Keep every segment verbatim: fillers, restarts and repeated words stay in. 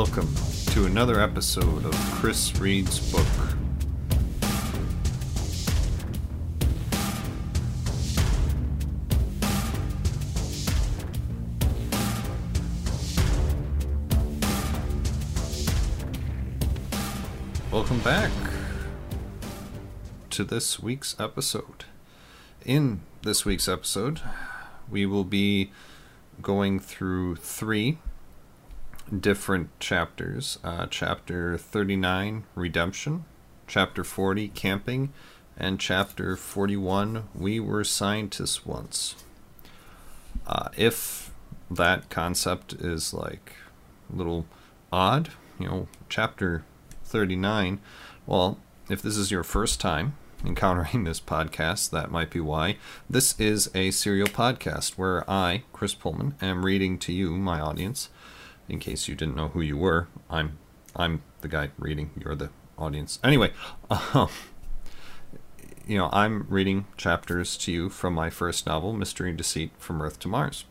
Welcome to another episode of Chris Reads Book. Welcome back to this week's episode. In this week's episode, we will be going through three different chapters. Uh, chapter thirty-nine, Redemption, Chapter forty, Camping, and Chapter forty-one, We Were Scientists Once. Uh, if that concept is like a little odd, you know, Chapter thirty-nine, well, if this is your first time encountering this podcast, that might be why. This is a serial podcast where I, Chris Pullman, am reading to you, my audience. In case you didn't know who you were, I'm I'm the guy reading, you're the audience. Anyway, um, you know, I'm reading chapters to you from my first novel, Mystery and Deceit from Earth to Mars.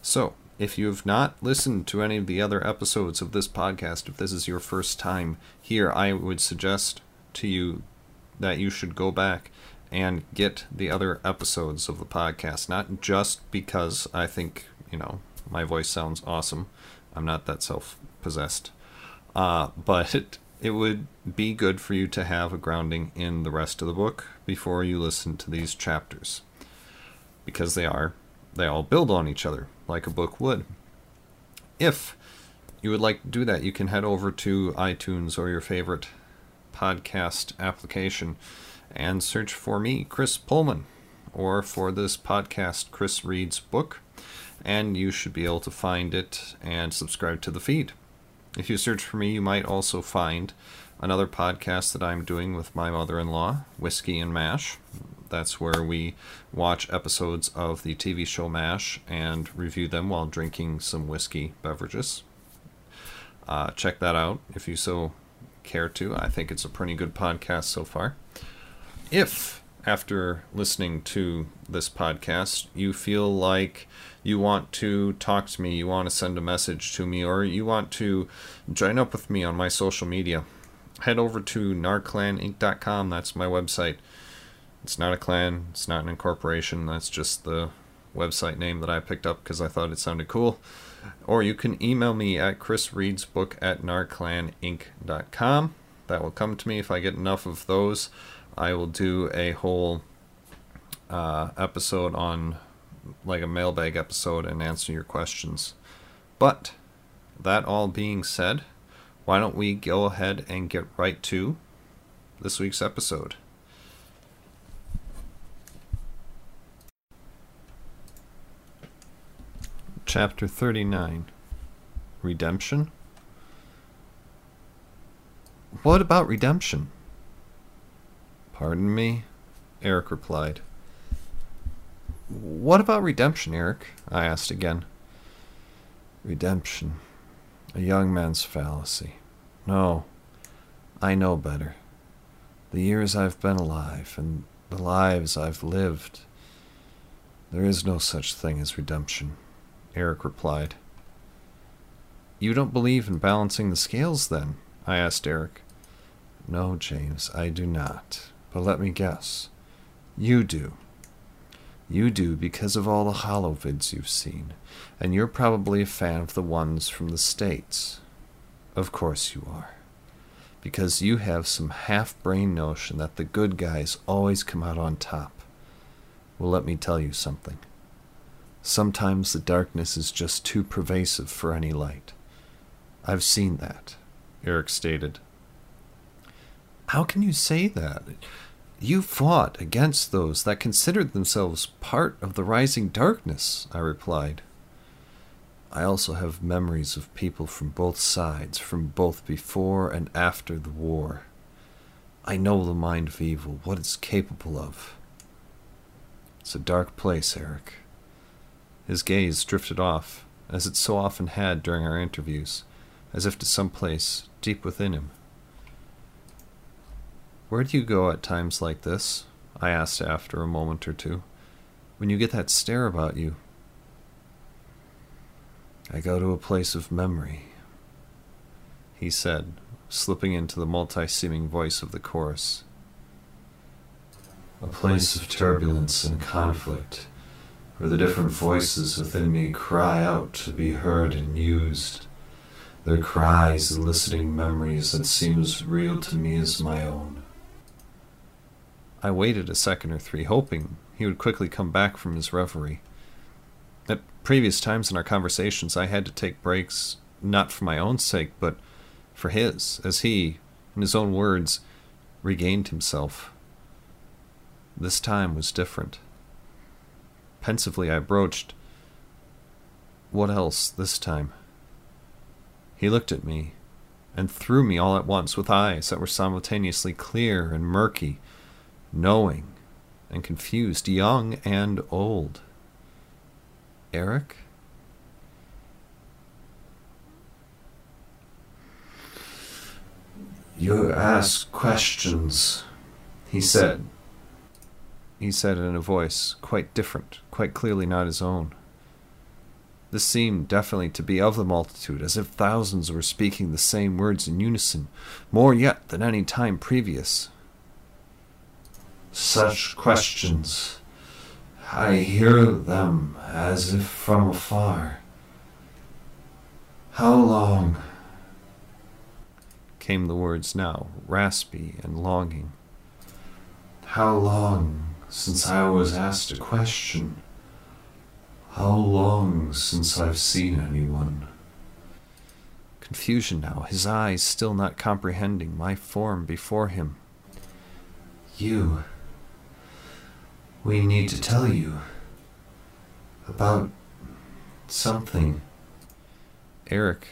So, if you've not listened to any of the other episodes of this podcast, if this is your first time here, I would suggest to you that you should go back and get the other episodes of the podcast, not just because I think, you know, my voice sounds awesome. I'm not that self-possessed, uh, but it, it would be good for you to have a grounding in the rest of the book before you listen to these chapters, because they are, they all build on each other like a book would. If you would like to do that, you can head over to iTunes or your favorite podcast application and search for me, Chris Pullman, or for this podcast, Chris Reads Book, and you should be able to find it and subscribe to the feed. If you search for me, you might also find another podcast that I'm doing with my mother-in-law, Whiskey and Mash. That's where we watch episodes of the T V show MASH and review them while drinking some whiskey beverages. Uh, check that out if you so care to. I think it's a pretty good podcast so far. If after listening to this podcast, you feel like you want to talk to me, you want to send a message to me, or you want to join up with me on my social media, head over to narclan inc dot com. That's my website. It's not a clan. It's not an incorporation. That's just the website name that I picked up because I thought it sounded cool. Or you can email me at chrisreadsbook at narclaninc dot com. That will come to me if I get enough of those. I will do a whole uh, episode on, like a mailbag episode, and answer your questions. But that all being said, why don't we go ahead and get right to this week's episode. Chapter thirty-nine, Redemption. What about redemption? Pardon me, Eric replied. What about redemption, Eric? I asked again. Redemption. A young man's fallacy. No, I know better. The years I've been alive and the lives I've lived. There is no such thing as redemption, Eric replied. You don't believe in balancing the scales, then? I asked Eric. No, James, I do not. But let me guess. You do. You do because of all the holovids you've seen, and you're probably a fan of the ones from the States. Of course you are. Because you have some half-brain notion that the good guys always come out on top. Well, let me tell you something. Sometimes the darkness is just too pervasive for any light. I've seen that, Eric stated. How can you say that? You fought against those that considered themselves part of the rising darkness, I replied. I also have memories of people from both sides, from both before and after the war. I know the mind of evil, what it's capable of. It's a dark place, Eric. His gaze drifted off, as it so often had during our interviews, as if to some place deep within him. Where do you go at times like this? I asked after a moment or two. When you get that stare about you. I go to a place of memory. he said, slipping into the multi-seeming voice of the chorus. A place of turbulence and conflict, where the different voices within me cry out to be heard and used, their cries eliciting memories that seem as real to me as my own. I waited a second or three, hoping he would quickly come back from his reverie. At previous times in our conversations, I had to take breaks, not for my own sake, but for his, as he, in his own words, regained himself. This time was different. Pensively, I broached, "What else this time?" He looked at me, and through me all at once, with eyes that were simultaneously clear and murky, knowing and confused, young and old. Eric? You ask questions, he said. He said it in a voice quite different, quite clearly not his own. This seemed definitely to be of the multitude, as if thousands were speaking the same words in unison, more yet than any time previous. Such questions, I hear them as if from afar. How long? Came the words now, raspy and longing. How long? Since I was asked a question, how long since I've seen anyone? Confusion now, his eyes still not comprehending my form before him. You, we need to tell you about something. Eric,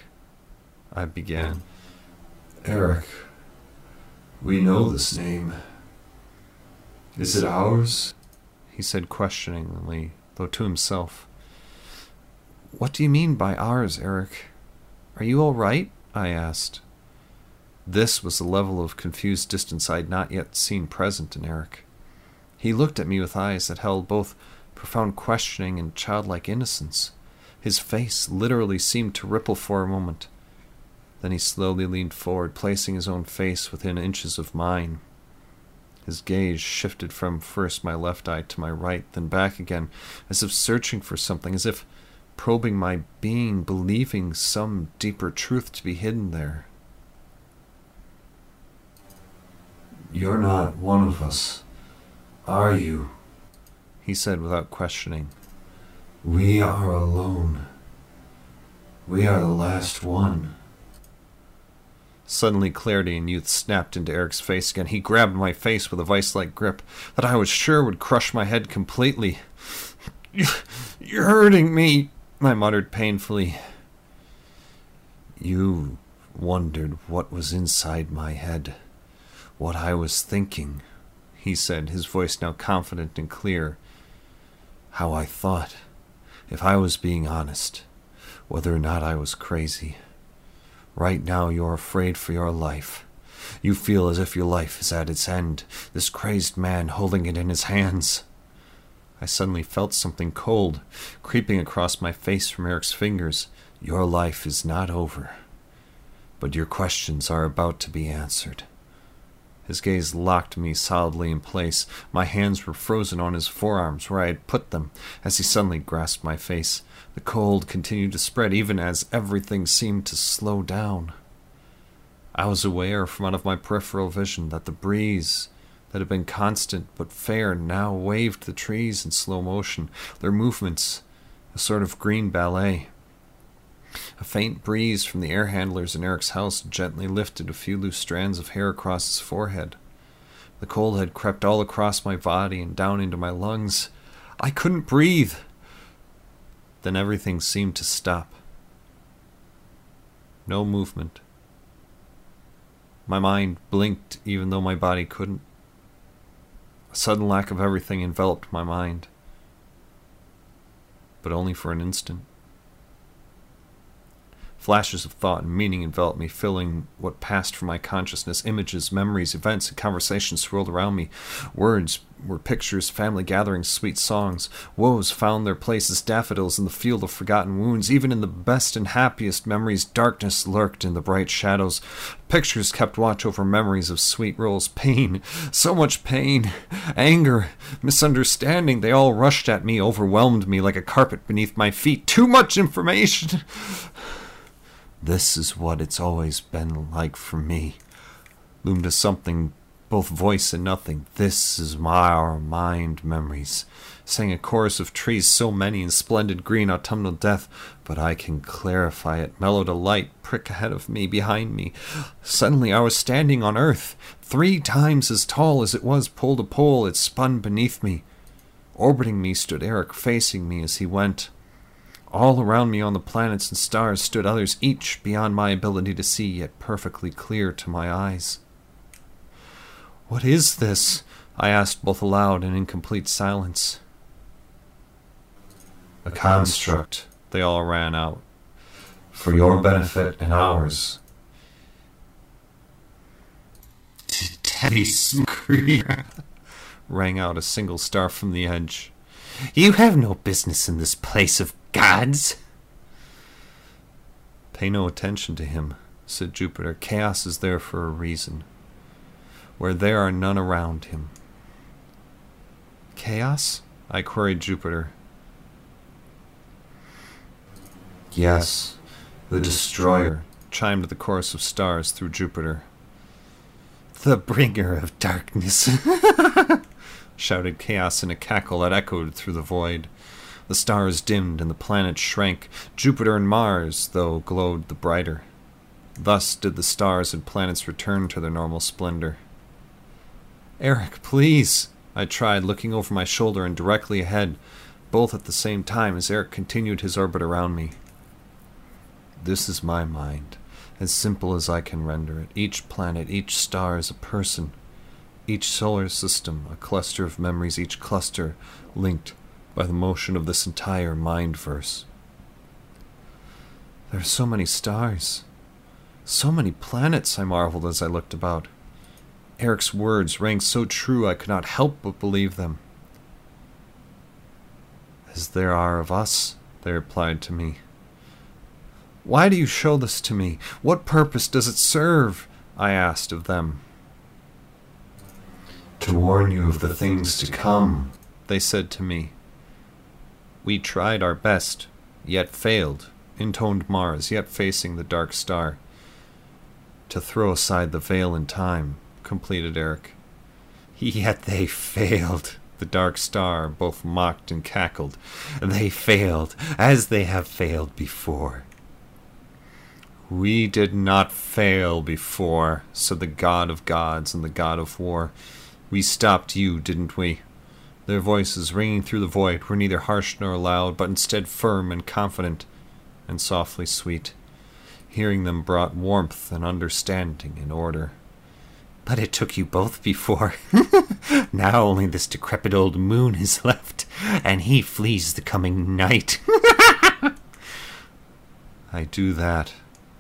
I began. Eric, we know this name. Is it ours? He said questioningly, though to himself. What do you mean by ours, Eric? Are you all right? I asked. This was the level of confused distance I had not yet seen present in Eric. He looked at me with eyes that held both profound questioning and childlike innocence. His face literally seemed to ripple for a moment. Then he slowly leaned forward, placing his own face within inches of mine. His gaze shifted from first my left eye to my right, then back again, as if searching for something, as if probing my being, believing some deeper truth to be hidden there. You're not one of us, are you? He said without questioning. We are alone. We are the last one. Suddenly clarity and youth snapped into Eric's face again. He grabbed my face with a vice-like grip that I was sure would crush my head completely. You're hurting me, I muttered painfully. You wondered what was inside my head, what I was thinking, he said, his voice now confident and clear. How I thought, if I was being honest, whether or not I was crazy. Right now you're afraid for your life. You feel as if your life is at its end, this crazed man holding it in his hands. I suddenly felt something cold, creeping across my face from Eric's fingers. Your life is not over, but your questions are about to be answered. His gaze locked me solidly in place. My hands were frozen on his forearms where I had put them as he suddenly grasped my face. The cold continued to spread even as everything seemed to slow down. I was aware from out of my peripheral vision that the breeze that had been constant but fair now waved the trees in slow motion, their movements a sort of green ballet. A faint breeze from the air handlers in Eric's house gently lifted a few loose strands of hair across his forehead. The cold had crept all across my body and down into my lungs. I couldn't breathe. Then everything seemed to stop. No movement. My mind blinked even though my body couldn't. A sudden lack of everything enveloped my mind. But only for an instant. Flashes of thought and meaning enveloped me, filling what passed from my consciousness. Images, memories, events, and conversations swirled around me. Words were pictures, family gatherings, sweet songs. Woes found their places, daffodils in the field of forgotten wounds. Even in the best and happiest memories, darkness lurked in the bright shadows. Pictures kept watch over memories of sweet rolls. Pain, so much pain, anger, misunderstanding, they all rushed at me, overwhelmed me like a carpet beneath my feet. Too much information! This is what it's always been like for me. Loomed as something, both voice and nothing. This is my our mind memories. Sang a chorus of trees, so many in splendid green autumnal death, but I can clarify it. Mellowed a light prick ahead of me, behind me. Suddenly I was standing on earth, three times as tall as it was pole to pole. It spun beneath me. Orbiting me stood Eric, facing me as he went. All around me on the planets and stars stood others, each beyond my ability to see, yet perfectly clear to my eyes. What is this? I asked both aloud and in complete silence. A construct, they all ran out. For your benefit and ours. Teddy Smoker, rang out a single star from the edge. You have no business in this place of gods. Pay no attention to him, said Jupiter. Chaos is there for a reason. Where there are none around him. Chaos? I queried Jupiter. Yes, the destroyer, chimed the chorus of stars through Jupiter. The bringer of darkness, shouted Chaos in a cackle that echoed through the void. The stars dimmed and the planets shrank. Jupiter and Mars, though, glowed the brighter. Thus did the stars and planets return to their normal splendor. Eric, please, I tried, looking over my shoulder and directly ahead, both at the same time as Eric continued his orbit around me. This is my mind, as simple as I can render it. Each planet, each star is a person, each solar system a cluster of memories, each cluster linked by the motion of this entire mind-verse. There are so many stars, so many planets, I marveled as I looked about. Eric's words rang so true I could not help but believe them. As there are of us, they replied to me. Why do you show this to me? What purpose does it serve? I asked of them. To warn you of the things to come, they said to me. We tried our best, yet failed, intoned Mars, yet facing the dark star. To throw aside the veil in time, completed Eric. Yet they failed, the dark star both mocked and cackled. They failed, as they have failed before. We did not fail before, said the god of gods and the god of war. We stopped you, didn't we? Their voices ringing through the void were neither harsh nor loud, but instead firm and confident and softly sweet. Hearing them brought warmth and understanding and order. But it took you both before. Now only this decrepit old moon is left, and he flees the coming night. I do that,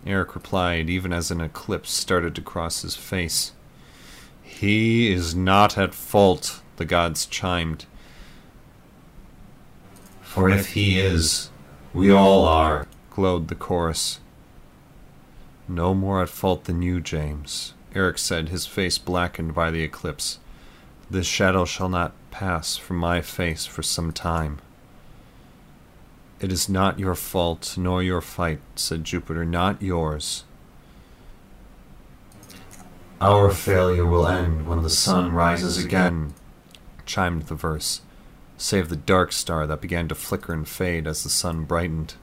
Eric replied, even as an eclipse started to cross his face. He is not at fault, the gods chimed. For if he is, we all are, glowed the chorus. No more at fault than you, James, Eric said, his face blackened by the eclipse. This shadow shall not pass from my face for some time. It is not your fault, nor your fight, said Jupiter, not yours. Our failure will end when the sun rises again, chimed the verse, save the dark star that began to flicker and fade as the sun brightened.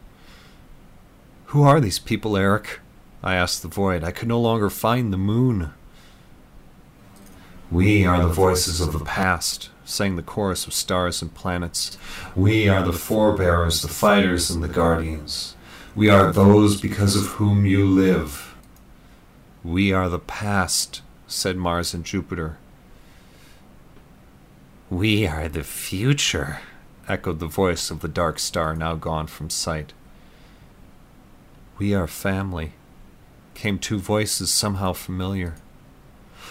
Who are these people, Eric? I asked the void. I could no longer find the moon. We are the voices of the past, sang the chorus of stars and planets. We are the forebearers, the fighters, and the guardians. We are those because of whom you live. We are the past, said Mars and Jupiter. We are the future, echoed the voice of the dark star now gone from sight. "We are family," came two voices somehow familiar.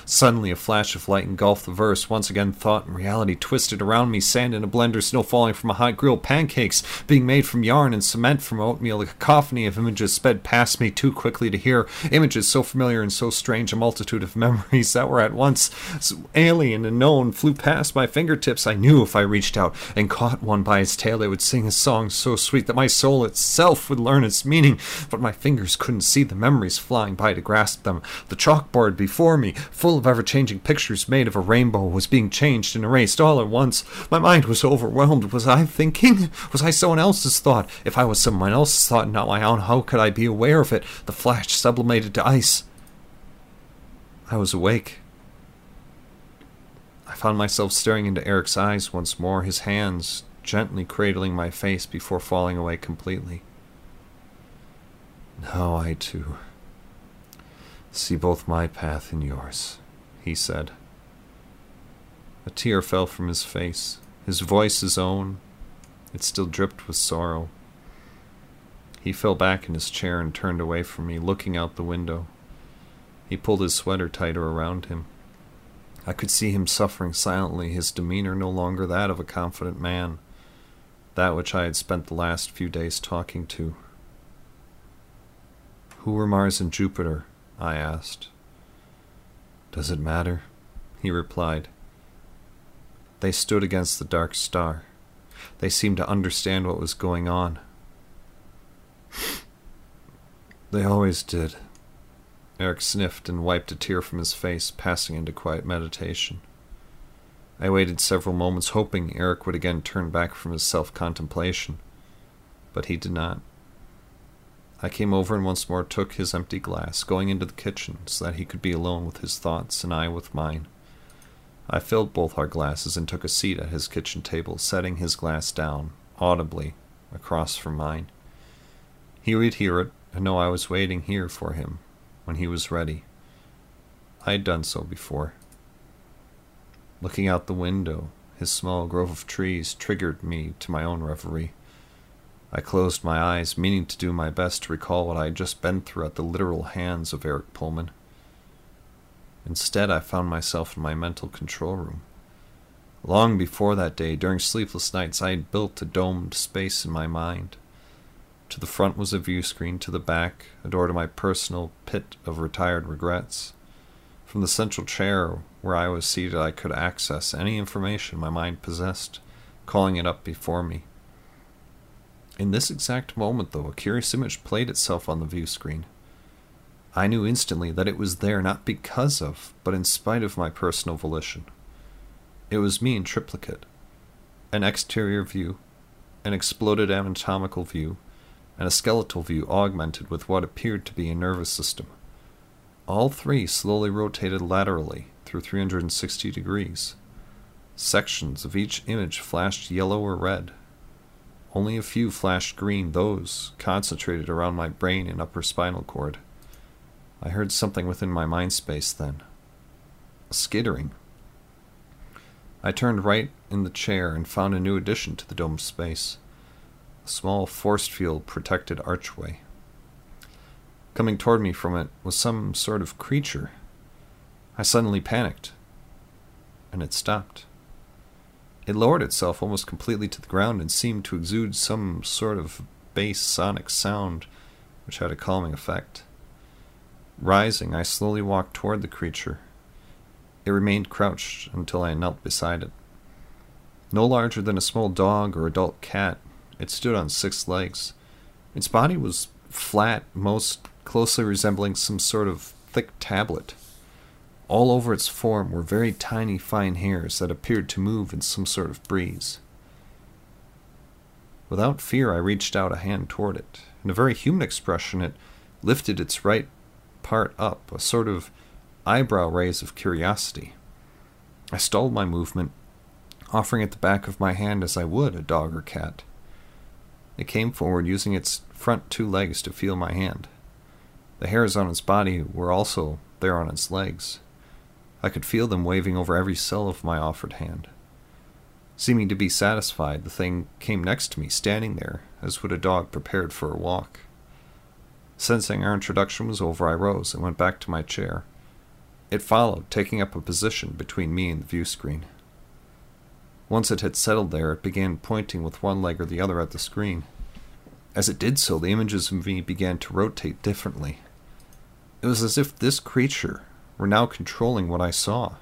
Suddenly a flash of light engulfed the verse. Once again thought and reality twisted around me. Sand in a blender, snow falling from a hot grill, pancakes being made from yarn and cement from oatmeal. A cacophony of images sped past me too quickly to hear. Images so familiar and so strange, a multitude of memories that were at once alien and known flew past my fingertips. I knew if I reached out and caught one by its tail, it would sing a song so sweet that my soul itself would learn its meaning. But my fingers couldn't see the memories flying by to grasp them. The chalkboard before me, full of ever-changing pictures made of a rainbow, was being changed and erased all at once. My mind was overwhelmed. Was I thinking? Was I someone else's thought? If I was someone else's thought and not my own, how could I be aware of it? The flash sublimated to ice. I was awake. I found myself staring into Eric's eyes once more, his hands gently cradling my face before falling away completely. Now I too see both my path and yours, he said. A tear fell from his face, his voice his own. It still dripped with sorrow. He fell back in his chair and turned away from me, looking out the window. He pulled his sweater tighter around him. I could see him suffering silently, his demeanor no longer that of a confident man, that which I had spent the last few days talking to. Who were Mars and Jupiter? I asked. Does it matter? He replied. They stood against the dark star. They seemed to understand what was going on. They always did. Eric sniffed and wiped a tear from his face, passing into quiet meditation. I waited several moments, hoping Eric would again turn back from his self-contemplation, but he did not. I came over and once more took his empty glass, going into the kitchen so that he could be alone with his thoughts and I with mine. I filled both our glasses and took a seat at his kitchen table, setting his glass down, audibly, across from mine. He would hear it and know I was waiting here for him when he was ready. I had done so before. Looking out the window, his small grove of trees triggered me to my own reverie. I closed my eyes, meaning to do my best to recall what I had just been through at the literal hands of Eric Pullman. Instead, I found myself in my mental control room. Long before that day, during sleepless nights, I had built a domed space in my mind. To the front was a view screen, to the back, a door to my personal pit of retired regrets. From the central chair where I was seated, I could access any information my mind possessed, calling it up before me. In this exact moment, though, a curious image played itself on the view screen. I knew instantly that it was there not because of, but in spite of my personal volition. It was me in triplicate. An exterior view, an exploded anatomical view, and a skeletal view augmented with what appeared to be a nervous system. All three slowly rotated laterally through three hundred sixty degrees. Sections of each image flashed yellow or red. Only a few flashed green, those concentrated around my brain and upper spinal cord. I heard something within my mind space then. A skittering. I turned right in the chair and found a new addition to the domed space. A small force field protected archway. Coming toward me from it was some sort of creature. I suddenly panicked, and it stopped. It lowered itself almost completely to the ground and seemed to exude some sort of bass sonic sound, which had a calming effect. Rising, I slowly walked toward the creature. It remained crouched until I knelt beside it. No larger than a small dog or adult cat, it stood on six legs. Its body was flat, most closely resembling some sort of thick tablet. All over its form were very tiny, fine hairs that appeared to move in some sort of breeze. Without fear, I reached out a hand toward it. In a very human expression, it lifted its right part up, a sort of eyebrow raise of curiosity. I stalled my movement, offering it the back of my hand as I would a dog or cat. It came forward, using its front two legs to feel my hand. The hairs on its body were also there on its legs. I could feel them waving over every cell of my offered hand. Seeming to be satisfied, the thing came next to me, standing there, as would a dog prepared for a walk. Sensing our introduction was over, I rose and went back to my chair. It followed, taking up a position between me and the view screen. Once it had settled there, it began pointing with one leg or the other at the screen. As it did so, the images of me began to rotate differently. It was as if this creature were now controlling what I saw.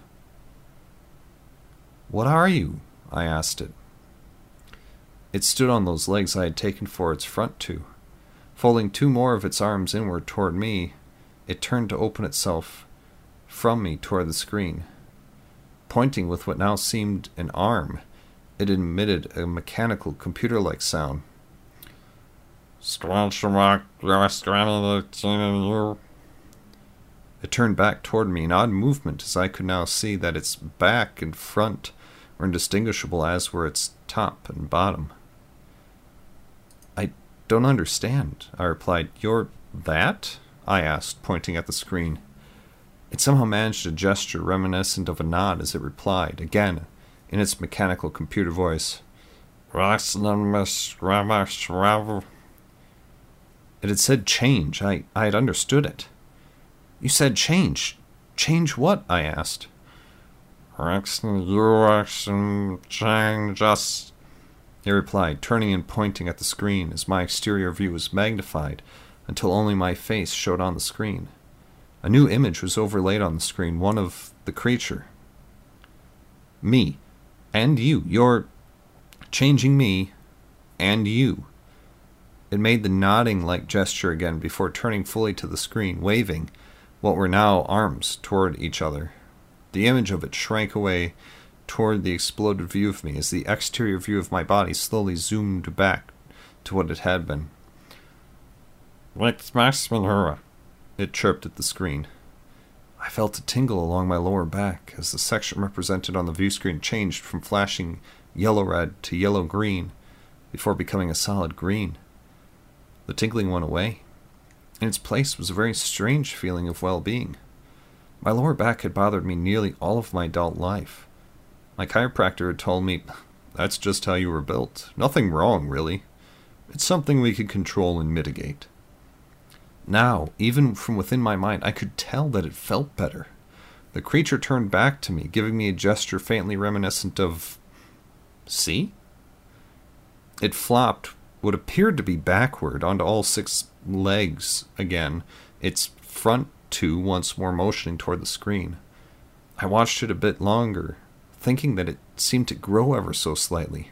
"What are you?" I asked it. It stood on those legs I had taken for its front two. Folding two more of its arms inward toward me, it turned to open itself from me toward the screen. Pointing with what now seemed an arm, it emitted a mechanical, computer-like sound. It turned back toward me, an odd movement, as I could now see that its back and front were indistinguishable, as were its top and bottom. "I don't understand," I replied. "You're that?" I asked, pointing at the screen. It somehow managed a gesture reminiscent of a nod as it replied, again, in its mechanical computer voice. It had said change. I, I had understood it. "You said change. Change what?" I asked. "Change us," he replied, turning and pointing at the screen as my exterior view was magnified until only my face showed on the screen. A new image was overlaid on the screen, one of the creature. "Me. And you. You're changing me. And you." It made the nodding-like gesture again before turning fully to the screen, waving what were now arms toward each other. The image of it shrank away toward the exploded view of me as the exterior view of my body slowly zoomed back to what it had been. It chirped at the screen. I felt a tingle along my lower back as the section represented on the view screen changed from flashing yellow-red to yellow-green before becoming a solid green. The tingling went away. In its place was a very strange feeling of well-being. My lower back had bothered me nearly all of my adult life. My chiropractor had told me, "That's just how you were built. Nothing wrong, really. It's something we could control and mitigate." Now, even from within my mind, I could tell that it felt better. The creature turned back to me, giving me a gesture faintly reminiscent of... "See?" It flopped what appeared to be backward onto all six legs again, its front two once more motioning toward the screen. I watched it a bit longer, thinking that it seemed to grow ever so slightly.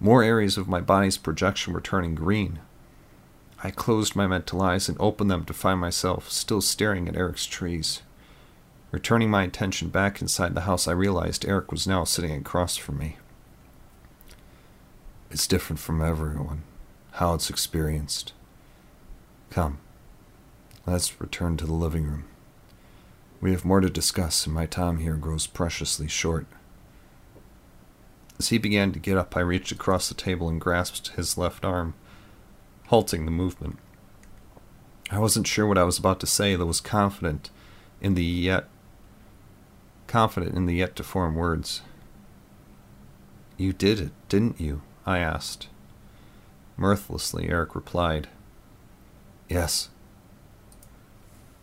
More areas of my body's projection were turning green. I closed my mental eyes and opened them to find myself still staring at Eric's trees. Returning my attention back inside the house, I realized Eric was now sitting across from me. "It's different from everyone, how it's experienced. Come, let's return to the living room. We have more to discuss, and my time here grows preciously short." As he began to get up, I reached across the table and grasped his left arm, halting the movement. I wasn't sure what I was about to say, though was confident in the yet confident in the yet to form words. "You did it, didn't you?" I asked. Mirthlessly, Eric replied, "Yes."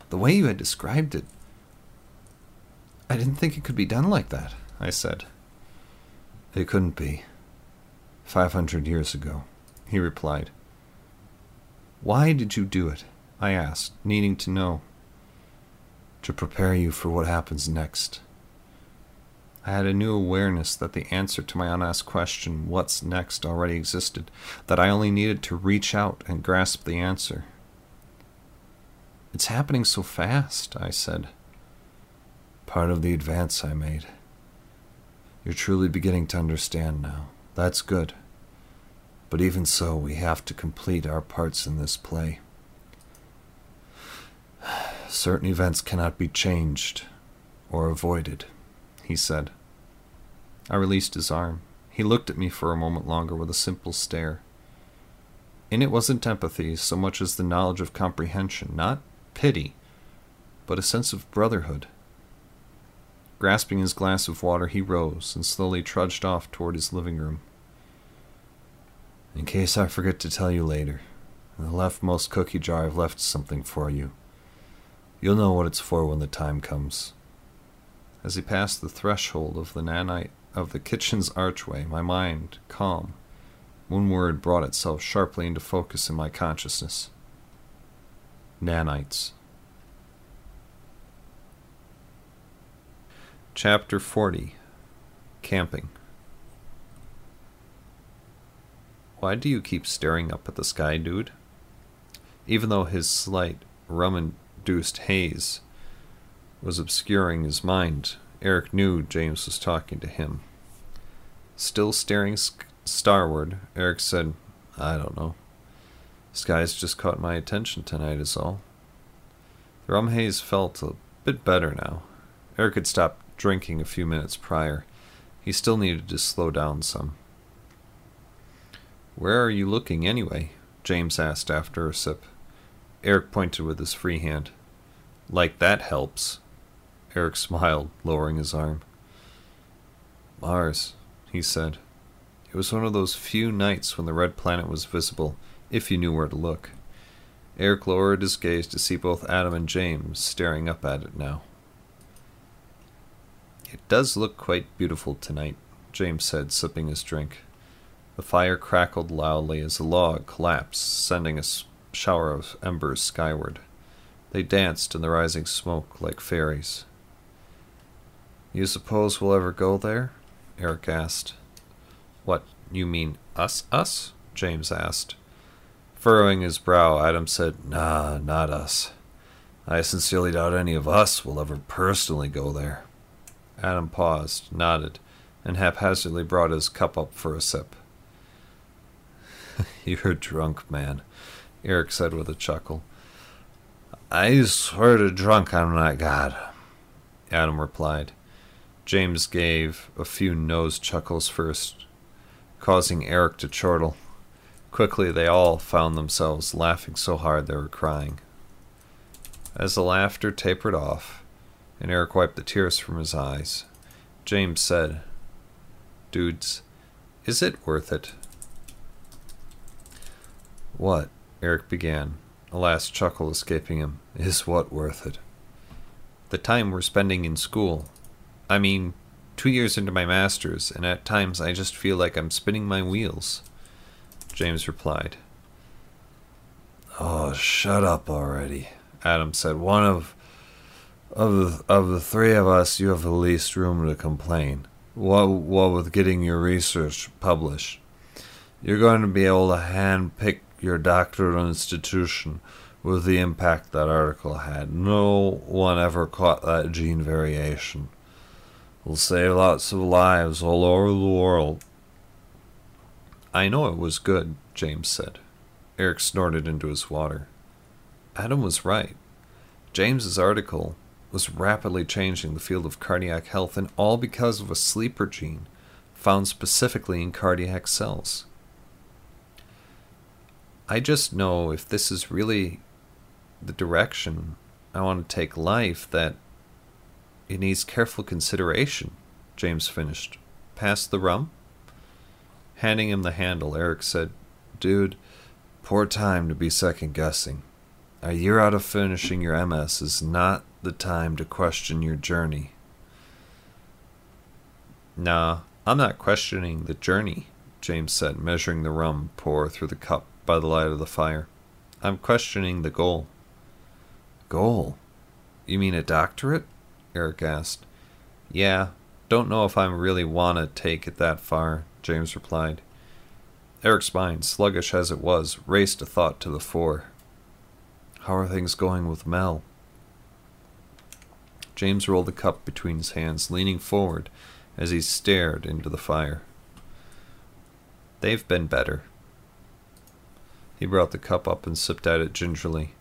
"The way you had described it, I didn't think it could be done like that," I said. "It couldn't be. Five hundred years ago," he replied. "Why did you do it?" I asked, needing to know. "To prepare you for what happens next." I had a new awareness that the answer to my unasked question, "What's next?" already existed, that I only needed to reach out and grasp the answer. "It's happening so fast," I said. "Part of the advance I made. You're truly beginning to understand now. That's good. But even so, we have to complete our parts in this play. Certain events cannot be changed or avoided," he said. I released his arm. He looked at me for a moment longer with a simple stare. In it wasn't empathy so much as the knowledge of comprehension, not pity, but a sense of brotherhood. Grasping his glass of water, he rose and slowly trudged off toward his living room. "In case I forget to tell you later, In the leftmost cookie jar, I've left something for you. You'll know what it's for when the time comes. As he passed the threshold of the nanite of the kitchen's archway, my mind, calm, one word brought itself sharply into focus in my consciousness. Nanites. Chapter forty. Camping. Why do you keep staring up at the sky, dude? Even though his slight, rum-induced haze was obscuring his mind, Eric knew James was talking to him. Still staring sc- starward, Eric said, I don't know. Sky's just caught my attention tonight is all. The rum haze felt a bit better now. Eric had stopped drinking a few minutes prior. He still needed to slow down some. Where are you looking anyway? James asked after a sip. Eric pointed with his free hand. Like that helps. Eric smiled, lowering his arm. Mars, he said. It was one of those few nights when the red planet was visible, if you knew where to look. Eric lowered his gaze to see both Adam and James staring up at it now. It does look quite beautiful tonight, James said, sipping his drink. The fire crackled loudly as the log collapsed, sending a shower of embers skyward. They danced in the rising smoke like fairies. You suppose we'll ever go there? Eric asked. What, you mean us, us? James asked. Furrowing his brow, Adam said, Nah, not us. I sincerely doubt any of us will ever personally go there. Adam paused, nodded, and haphazardly brought his cup up for a sip. You're drunk, man, Eric said with a chuckle. I swear to drunk I'm not God, Adam replied. James gave a few nose chuckles first, causing Eric to chortle. Quickly they all found themselves laughing so hard they were crying. As the laughter tapered off, and Eric wiped the tears from his eyes, James said, Dudes, is it worth it? What? Eric began. A last chuckle escaping him. Is what worth it? The time we're spending in school. I mean, two years into my master's, and at times I just feel like I'm spinning my wheels. James replied. Oh, shut up already, Adam said. One of, of, the, of the three of us, you have the least room to complain. What, what with getting your research published? You're going to be able to handpick your doctoral institution with the impact that article had. No one ever caught that gene variation. We'll save lots of lives all over the world. I know it was good, James said. Eric snorted into his water. Adam was right. James's article was rapidly changing the field of cardiac health, and all because of a sleeper gene found specifically in cardiac cells. I just know if this is really the direction I want to take life that it needs careful consideration, James finished. Pass the rum? Handing him the handle, Eric said, Dude, poor time to be second-guessing. A year out of finishing your M S is not the time to question your journey. Nah, I'm not questioning the journey, James said, measuring the rum pour through the cup. By the light of the fire. I'm questioning the goal. Goal? You mean a doctorate? Eric asked. Yeah, don't know if I really want to take it that far, James replied. Eric's mind, sluggish as it was, raced a thought to the fore. How are things going with Mel? James rolled the cup between his hands, leaning forward as he stared into the fire. They've been better. He brought the cup up and sipped at it gingerly.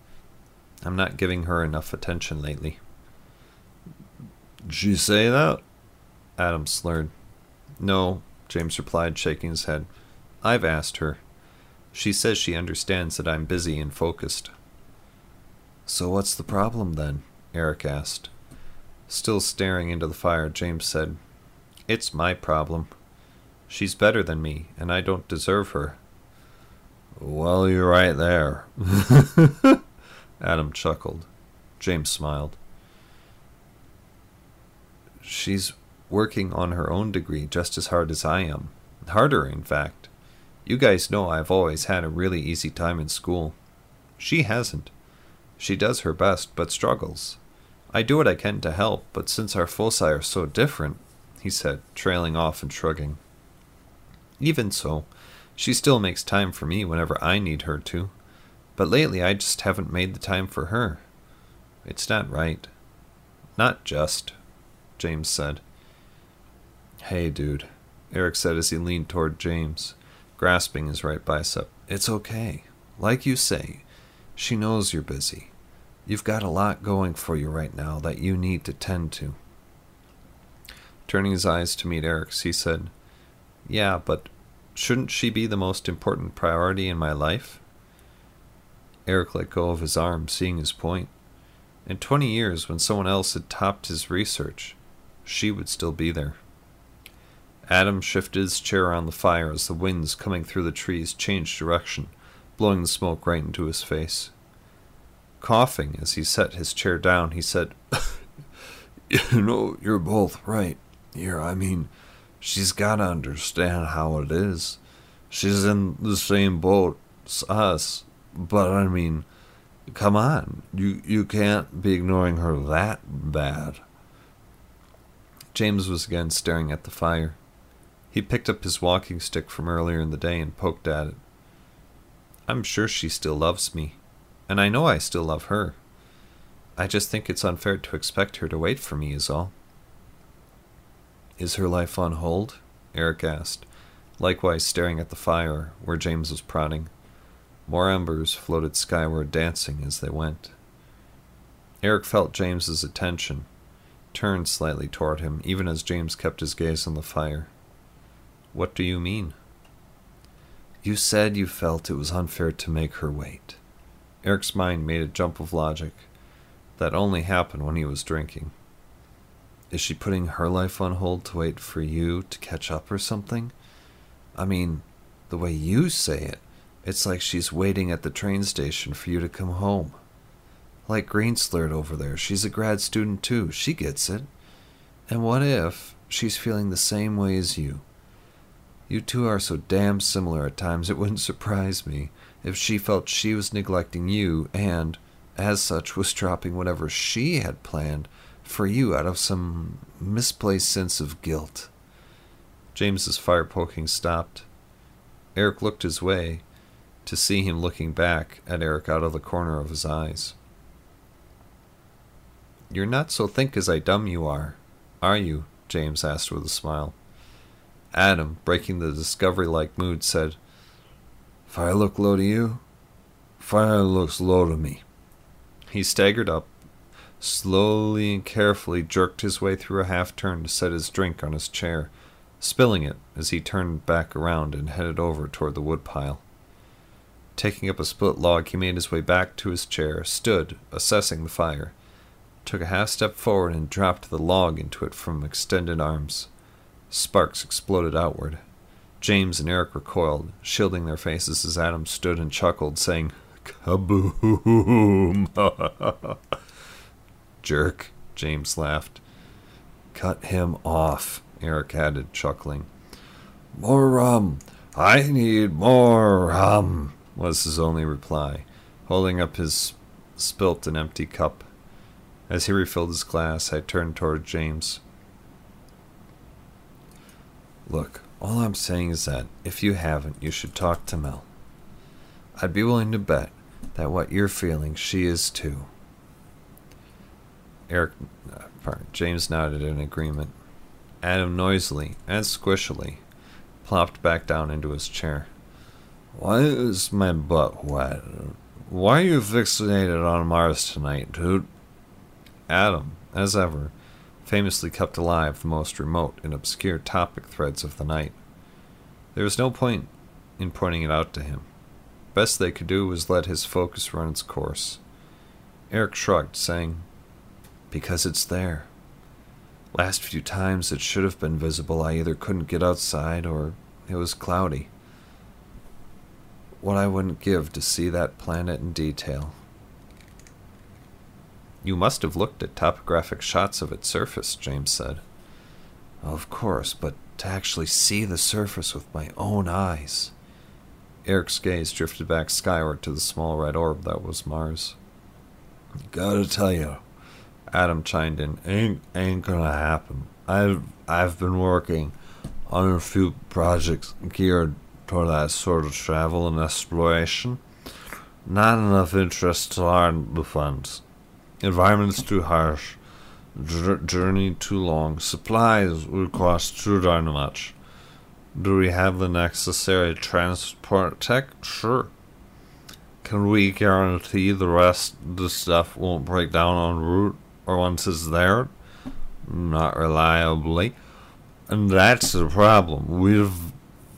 I'm not giving her enough attention lately. Did you say that? Adam slurred. No, James replied, shaking his head. I've asked her. She says she understands that I'm busy and focused. So what's the problem then? Eric asked. Still staring into the fire, James said, It's my problem. She's better than me, and I don't deserve her. Well, you're right there. Adam chuckled. James smiled. She's working on her own degree just as hard as I am. Harder, in fact. You guys know I've always had a really easy time in school. She hasn't. She does her best, but struggles. I do what I can to help, but since our foci are so different, he said, trailing off and shrugging. Even so, she still makes time for me whenever I need her to. But lately I just haven't made the time for her. It's not right. Not just, James said. Hey, dude, Eric said as he leaned toward James, grasping his right bicep. It's okay. Like you say, she knows you're busy. You've got a lot going for you right now that you need to tend to. Turning his eyes to meet Eric's, he said, Yeah, but shouldn't she be the most important priority in my life? Eric let go of his arm, seeing his point. In twenty years, when someone else had topped his research, she would still be there. Adam shifted his chair around the fire as the winds coming through the trees changed direction, blowing the smoke right into his face. Coughing as he set his chair down, he said, You know, you're both right here. I mean, she's got to understand how it is. She's in the same boat as us. But, I mean, come on. You, you can't be ignoring her that bad. James was again staring at the fire. He picked up his walking stick from earlier in the day and poked at it. I'm sure she still loves me, and I know I still love her. I just think it's unfair to expect her to wait for me is all. Is her life on hold? Eric asked, likewise staring at the fire where James was prodding. More embers floated skyward, dancing as they went. Eric felt James's attention, turned slightly toward him, even as James kept his gaze on the fire. What do you mean? You said you felt it was unfair to make her wait. Eric's mind made a jump of logic. That only happened when he was drinking. Is she putting her life on hold to wait for you to catch up or something? I mean, the way you say it, it's like she's waiting at the train station for you to come home. Like Greenslert over there, she's a grad student too. She gets it. And what if she's feeling the same way as you? You two are so damn similar at times, it wouldn't surprise me if she felt she was neglecting you and, as such, was dropping whatever she had planned for you out of some misplaced sense of guilt. James's fire poking stopped. Eric looked his way to see him looking back at Eric out of the corner of his eyes. You're not so thick as I dumb you are, are you? James asked with a smile. Adam, breaking the discovery-like mood, said, Fire look low to you? Fire looks low to me. He staggered up, slowly and carefully jerked his way through a half-turn to set his drink on his chair, spilling it as he turned back around and headed over toward the woodpile. Taking up a split log, he made his way back to his chair, stood, assessing the fire, took a half-step forward and dropped the log into it from extended arms. Sparks exploded outward. James and Eric recoiled, shielding their faces as Adam stood and chuckled, saying, Kaboom! Jerk, James laughed. Cut him off, Eric added, chuckling. More rum! I need more rum! Was his only reply, holding up his spilt and empty cup. As he refilled his glass, I turned toward James. Look, all I'm saying is that, if you haven't, you should talk to Mel. I'd be willing to bet that what you're feeling, she is too. Eric, uh, pardon, James nodded in agreement. Adam noisily and squishily plopped back down into his chair. Why is my butt wet? Why are you fixated on Mars tonight, dude? Adam, as ever, famously kept alive the most remote and obscure topic threads of the night. There was no point in pointing it out to him. Best they could do was let his focus run its course. Eric shrugged, saying, Because it's there. Last few times it should have been visible, I either couldn't get outside or it was cloudy. what I wouldn't give to see that planet in detail. You must have looked at topographic shots of its surface, James said. Of course, but to actually see the surface with my own eyes. Eric's gaze drifted back skyward to the small red orb that was Mars. Gotta tell you, Adam chimed in, ain't, ain't gonna happen. I've, I've been working on a few projects geared toward that sort of travel and exploration. Not enough interest to learn the funds. Environment's too harsh. Journey too long. Supplies would cost too darn much. Do we have the necessary transport tech? Sure. Can we guarantee the rest of the stuff won't break down en route or once it's there? Not reliably. And that's the problem. We've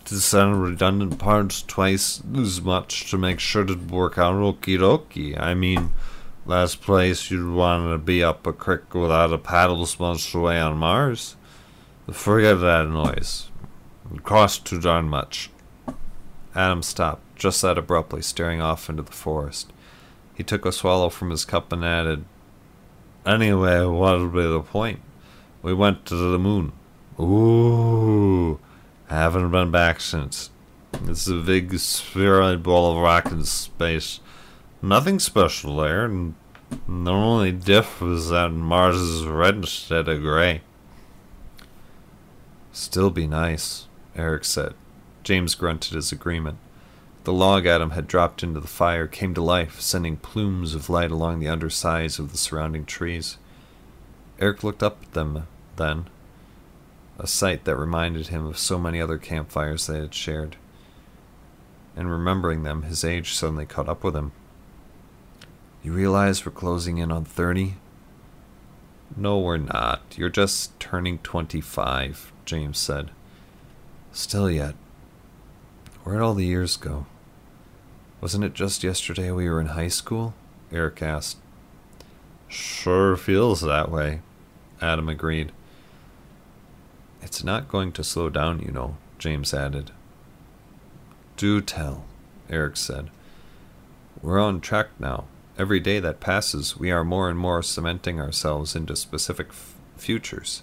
to send redundant parts twice as much to make sure to work out okie dokie. I mean, last place you'd want to be up a creek without a paddle smudged away on Mars. Forget that noise. It costs too darn much. Adam stopped, just that abruptly, staring off into the forest. He took a swallow from his cup and added, Anyway, what'll be the point? We went to the moon. Ooh, haven't been back since. It's a big spheroid ball of rock in space. Nothing special there, and the only diff was that Mars is red instead of gray. Still be nice, Eric said. James grunted his agreement. The log Adam had dropped into the fire came to life, sending plumes of light along the undersides of the surrounding trees. Eric looked up at them then, a sight that reminded him of so many other campfires they had shared. And remembering them, his age suddenly caught up with him. You realize we're closing in on thirty? No, we're not. You're just turning twenty-five, James said. Still yet. Where'd all the years go? Wasn't it just yesterday we were in high school? Eric asked. Sure feels that way, Adam agreed. It's not going to slow down, you know, James added. Do tell, Eric said. We're on track now. Every day that passes, we are more and more cementing ourselves into specific f- futures.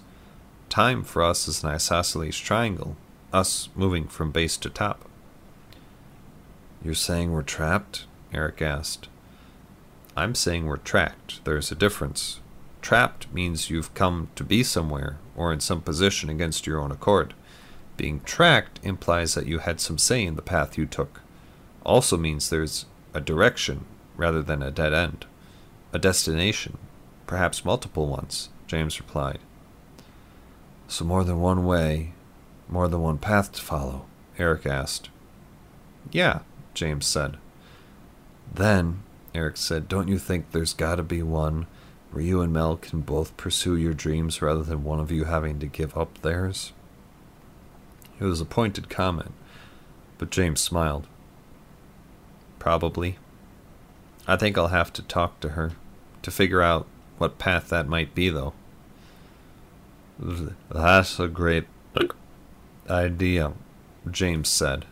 Time for us is an isosceles triangle, us moving from base to top. You're saying we're trapped? Eric asked. I'm saying we're tracked. There's a difference. Trapped means you've come to be somewhere, or in some position against your own accord. Being tracked implies that you had some say in the path you took. Also means there's a direction, rather than a dead end. A destination. Perhaps multiple ones, James replied. So more than one way, more than one path to follow, Eric asked. Yeah, James said. Then, Eric said, don't you think there's gotta be one where you and Mel can both pursue your dreams rather than one of you having to give up theirs? It was a pointed comment, but James smiled. Probably. I think I'll have to talk to her to figure out what path that might be, though. That's a great idea, James said.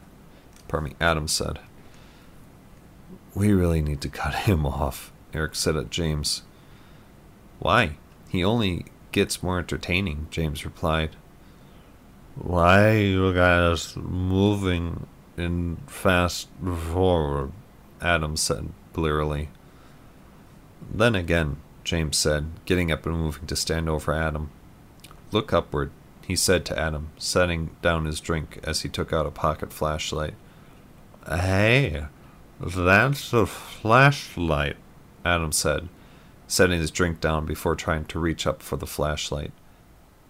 Pardon me, Adam said. We really need to cut him off, Eric said at James. Why? He only gets more entertaining, James replied. Why you guys moving in fast forward, Adam said. Blearily. Then again, James said, getting up and moving to stand over Adam. Look upward, he said to Adam, setting down his drink as he took out a pocket flashlight. Hey, that's a flashlight, Adam said, setting his drink down before trying to reach up for the flashlight.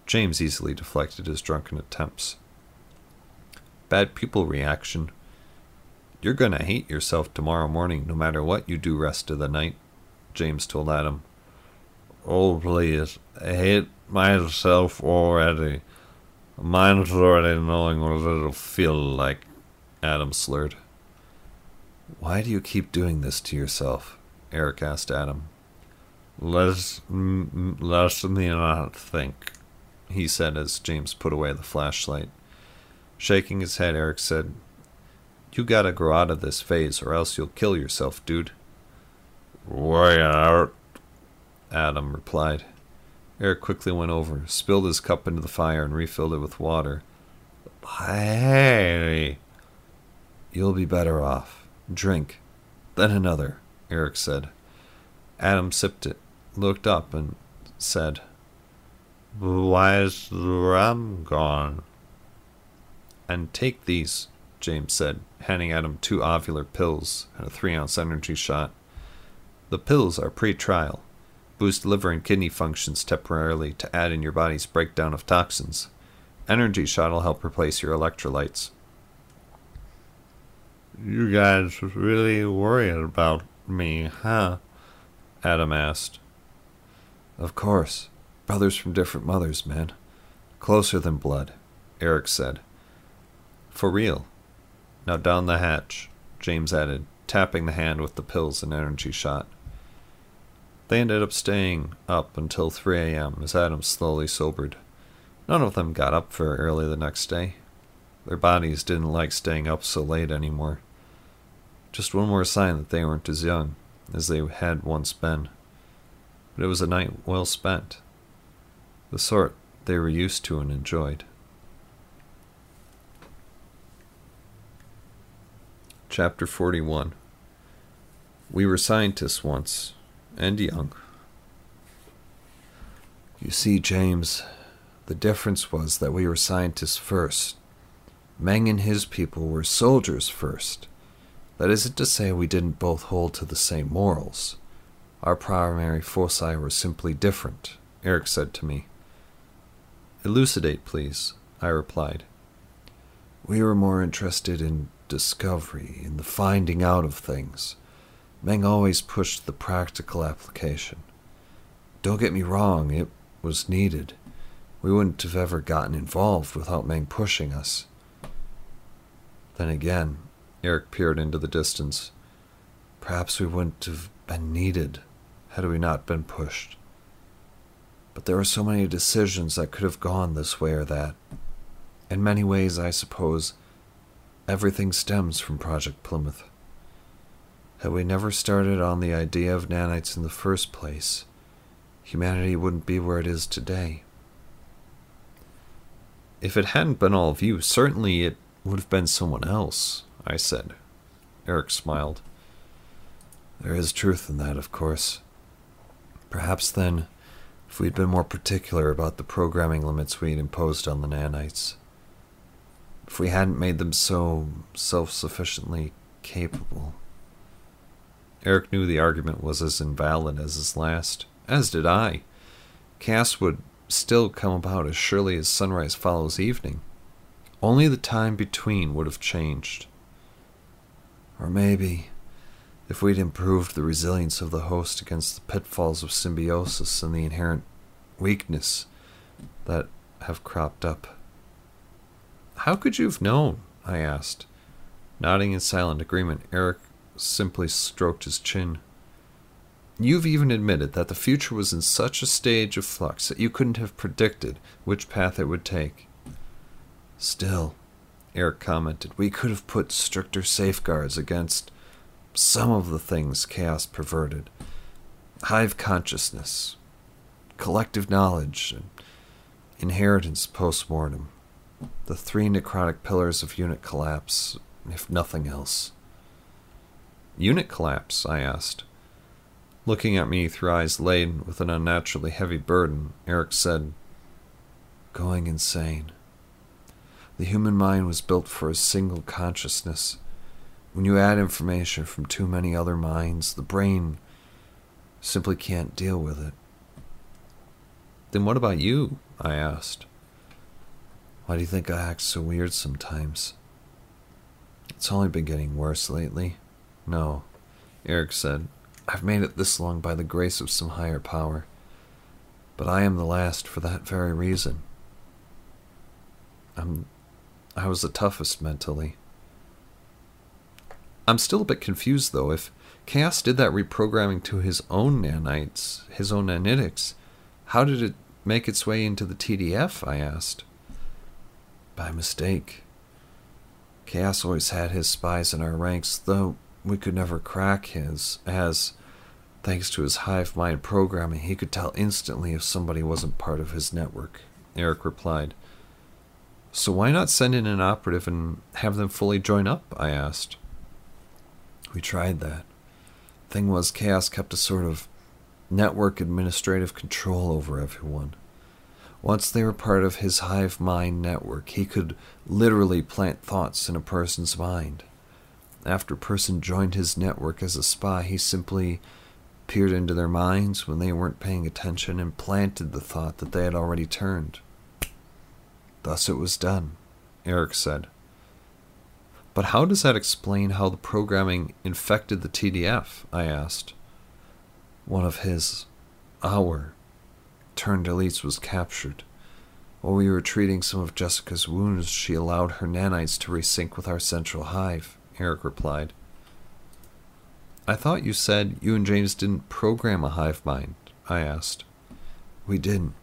James easily deflected his drunken attempts. Bad pupil reaction. You're going to hate yourself tomorrow morning no matter what you do rest of the night, James told Adam. Oh, please, I hate myself already. Mine's already knowing what it'll feel like, Adam slurred. Why do you keep doing this to yourself? Eric asked Adam. Less, m- less me not think, he said as James put away the flashlight. Shaking his head, Eric said, You gotta grow out of this phase or else you'll kill yourself, dude. Way out, Adam replied. Eric quickly went over, spilled his cup into the fire, and refilled it with water. Hey! You'll be better off. Drink. Then another, Eric said. Adam sipped it, looked up, and said, Why is the rum gone? And take these, James said, handing Adam two ovular pills and a three-ounce energy shot. The pills are pre-trial. Boost liver and kidney functions temporarily to add in your body's breakdown of toxins. Energy shot will help replace your electrolytes. You guys really worried about me, huh? Adam asked. Of course. Brothers from different mothers, man. Closer than blood, Eric said. For real. Now down the hatch, James added, tapping the hand with the pills and energy shot. They ended up staying up until three a.m. as Adam slowly sobered. None of them got up very early the next day. Their bodies didn't like staying up so late anymore. Just one more sign that they weren't as young as they had once been. But it was a night well spent. The sort they were used to and enjoyed. Chapter forty-one. We were scientists once, and young. You see, James, the difference was that we were scientists first. Meng and his people were soldiers first. That isn't to say we didn't both hold to the same morals. Our primary foci were simply different, Eric said to me. Elucidate, please, I replied. We were more interested in discovery, in the finding out of things. Meng always pushed the practical application. Don't get me wrong, it was needed. We wouldn't have ever gotten involved without Meng pushing us. Then again, Eric peered into the distance. Perhaps we wouldn't have been needed had we not been pushed. But there were so many decisions that could have gone this way or that. In many ways, I suppose, everything stems from Project Plymouth. Had we never started on the idea of nanites in the first place, humanity wouldn't be where it is today. If it hadn't been all of you, certainly it would have been someone else, I said. Eric smiled. There is truth in that, of course. Perhaps then, if we'd been more particular about the programming limits we'd imposed on the nanites, if we hadn't made them so self-sufficiently capable. Eric knew the argument was as invalid as his last, as did I. Chaos would still come about as surely as sunrise follows evening. Only the time between would have changed. Or maybe, if we'd improved the resilience of the host against the pitfalls of symbiosis and the inherent weakness that have cropped up. How could you have known? I asked. Nodding in silent agreement, Eric simply stroked his chin. You've even admitted that the future was in such a stage of flux that you couldn't have predicted which path it would take. Still, Eric commented, we could have put stricter safeguards against some of the things chaos perverted. Hive consciousness, collective knowledge, and inheritance post-mortem. The three necrotic pillars of unit collapse, if nothing else. Unit collapse? I asked. Looking at me through eyes laden with an unnaturally heavy burden, Eric said, Going insane. The human mind was built for a single consciousness. When you add information from too many other minds, the brain simply can't deal with it. Then what about you? I asked. Why do you think I act so weird sometimes? It's only been getting worse lately. No, Eric said. I've made it this long by the grace of some higher power. But I am the last for that very reason. I'm, I was the toughest mentally. I'm still a bit confused, though. If Chaos did that reprogramming to his own nanites, his own nanitics, how did it make its way into the T D F, I asked. By mistake. Chaos always had his spies in our ranks, though we could never crack his, as, thanks to his hive mind programming, he could tell instantly if somebody wasn't part of his network. Eric replied. So why not send in an operative and have them fully join up? I asked. We tried that. Thing was, Chaos kept a sort of network administrative control over everyone. Once they were part of his hive mind network, he could literally plant thoughts in a person's mind. After a person joined his network as a spy, he simply peered into their minds when they weren't paying attention and planted the thought that they had already turned. Thus it was done, Eric said. But how does that explain how the programming infected the T D F? I asked. One of his, our, turned elites was captured. While we were treating some of Jessica's wounds, she allowed her nanites to resync with our central hive, Eric replied. I thought you said you and James didn't program a hive mind, I asked. We didn't.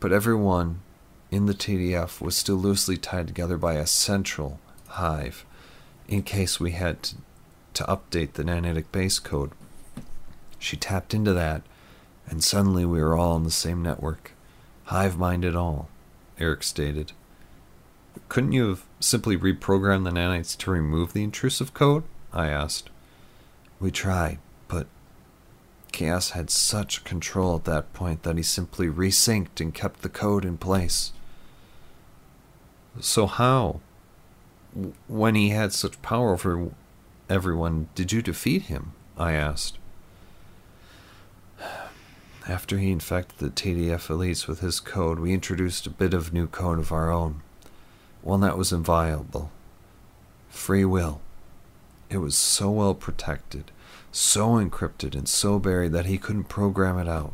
But everyone in the T D F was still loosely tied together by a central hive, in case we had to, to update the nanitic base code. She tapped into that, and suddenly we were all on the same network. Hive mind it all, Eric stated. Couldn't you have simply reprogrammed the nanites to remove the intrusive code? I asked. We tried, but Chaos had such control at that point that he simply resynced and kept the code in place. So how, when he had such power over everyone, did you defeat him? I asked. After he infected the T D F elites with his code, we introduced a bit of new code of our own. One that was inviolable. Free will. It was so well protected, so encrypted, and so buried that he couldn't program it out.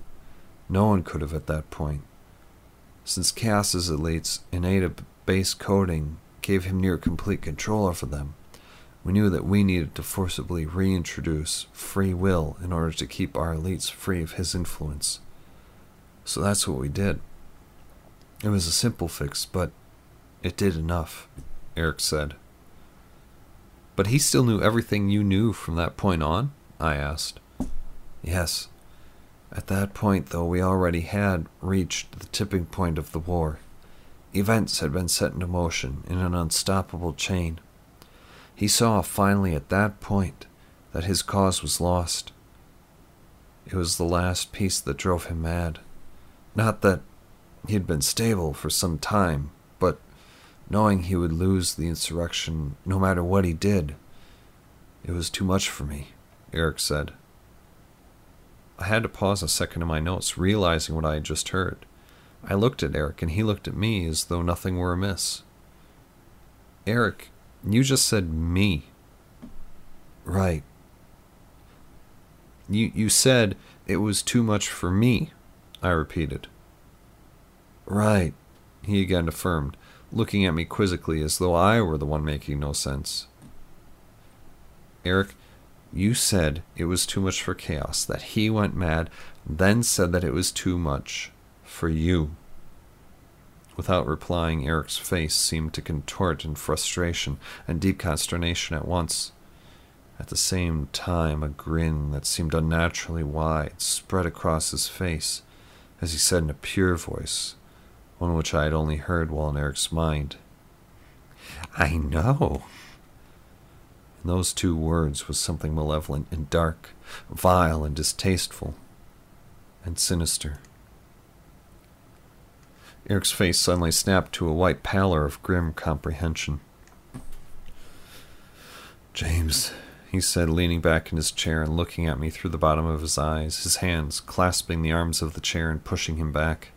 No one could have at that point. Since Chaos's elites' innate base coding gave him near complete control over them, we knew that we needed to forcibly reintroduce free will in order to keep our elites free of his influence. So that's what we did. It was a simple fix, but it did enough, Eric said. But he still knew everything you knew from that point on? I asked. Yes. At that point, though, we already had reached the tipping point of the war. Events had been set into motion in an unstoppable chain. He saw, finally, at that point, that his cause was lost. It was the last piece that drove him mad. Not that he had been stable for some time, but knowing he would lose the insurrection no matter what he did. It was too much for me, Eric said. I had to pause a second in my notes, realizing what I had just heard. I looked at Eric, and he looked at me as though nothing were amiss. Eric, you just said me. Right. You, you said it was too much for me, I repeated. Right, he again affirmed, looking at me quizzically as though I were the one making no sense. Eric, you said it was too much for Chaos, that he went mad, then said that it was too much for you. Without replying, Eric's face seemed to contort in frustration and deep consternation at once. At the same time, a grin that seemed unnaturally wide spread across his face, as he said in a pure voice, one which I had only heard while in Eric's mind, "I know." In those two words was something malevolent and dark, vile and distasteful, and sinister. Eric's face suddenly snapped to a white pallor of grim comprehension. "James," he said, leaning back in his chair and looking at me through the bottom of his eyes, his hands clasping the arms of the chair and pushing him back.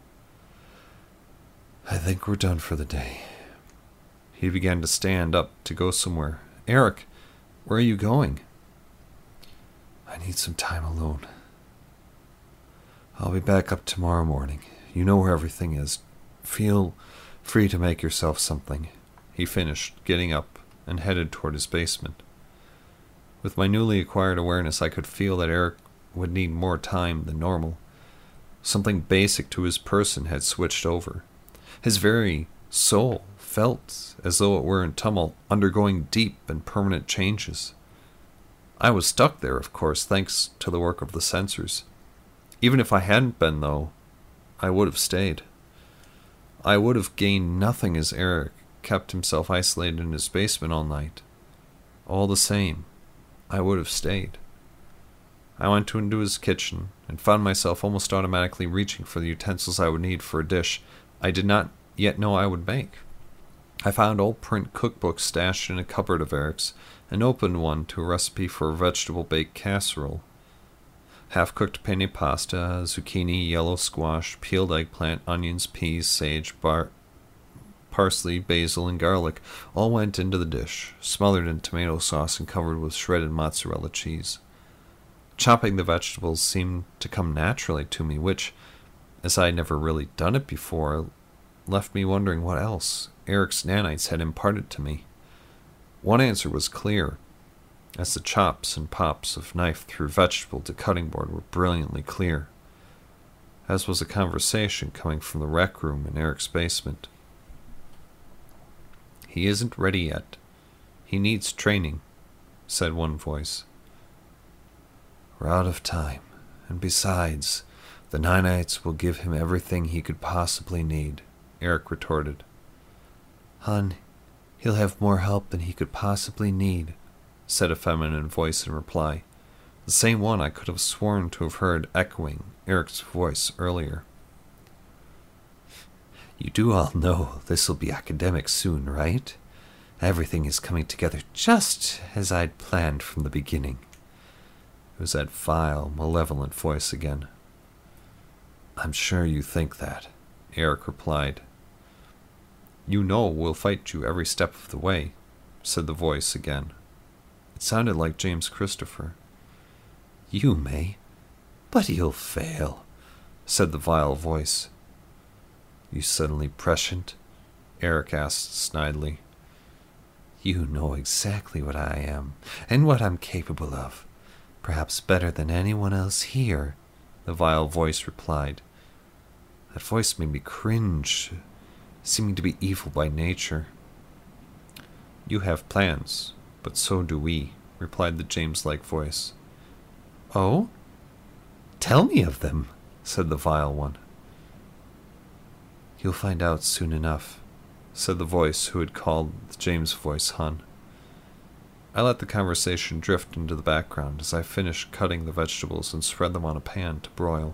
"I think we're done for the day." He began to stand up to go somewhere. "Eric, where are you going?" "I need some time alone. I'll be back up tomorrow morning. You know where everything is. Feel free to make yourself something," he finished, getting up and headed toward his basement. With my newly acquired awareness, I could feel that Eric would need more time than normal. Something basic to his person had switched over. His very soul felt as though it were in tumult, undergoing deep and permanent changes. I was stuck there, of course, thanks to the work of the sensors. Even if I hadn't been, though, I would have stayed. I would have gained nothing as Eric kept himself isolated in his basement all night. All the same, I would have stayed. I went into his kitchen and found myself almost automatically reaching for the utensils I would need for a dish I did not yet know I would make. I found old print cookbooks stashed in a cupboard of Eric's and opened one to a recipe for a vegetable baked casserole. Half-cooked penne pasta, zucchini, yellow squash, peeled eggplant, onions, peas, sage, bar- parsley, basil, and garlic all went into the dish, smothered in tomato sauce and covered with shredded mozzarella cheese. Chopping the vegetables seemed to come naturally to me, which, as I had never really done it before, left me wondering what else Eric's nanites had imparted to me. One answer was clear, as the chops and pops of knife through vegetable to cutting board were brilliantly clear, as was a conversation coming from the rec room in Eric's basement. "He isn't ready yet. He needs training," said one voice. "We're out of time, and besides, the nanites will give him everything he could possibly need," Eric retorted. "Hun, he'll have more help than he could possibly need," said a feminine voice in reply, the same one I could have sworn to have heard echoing Eric's voice earlier. "You do all know this'll be academic soon, right? Everything is coming together just as I'd planned from the beginning." It was that vile, malevolent voice again. "I'm sure you think that," Eric replied. "You know we'll fight you every step of the way," said the voice again. It sounded like James Christopher. "You may, but he'll fail," said the vile voice. "You suddenly prescient?" Eric asked snidely. "You know exactly what I am, and what I'm capable of, perhaps better than anyone else here," the vile voice replied. That voice made me cringe, seeming to be evil by nature. "You have plans, but so do we," replied the James-like voice. "Oh? Tell me of them," said the vile one. "You'll find out soon enough," said the voice who had called the James voice Hun. I let the conversation drift into the background as I finished cutting the vegetables and spread them on a pan to broil.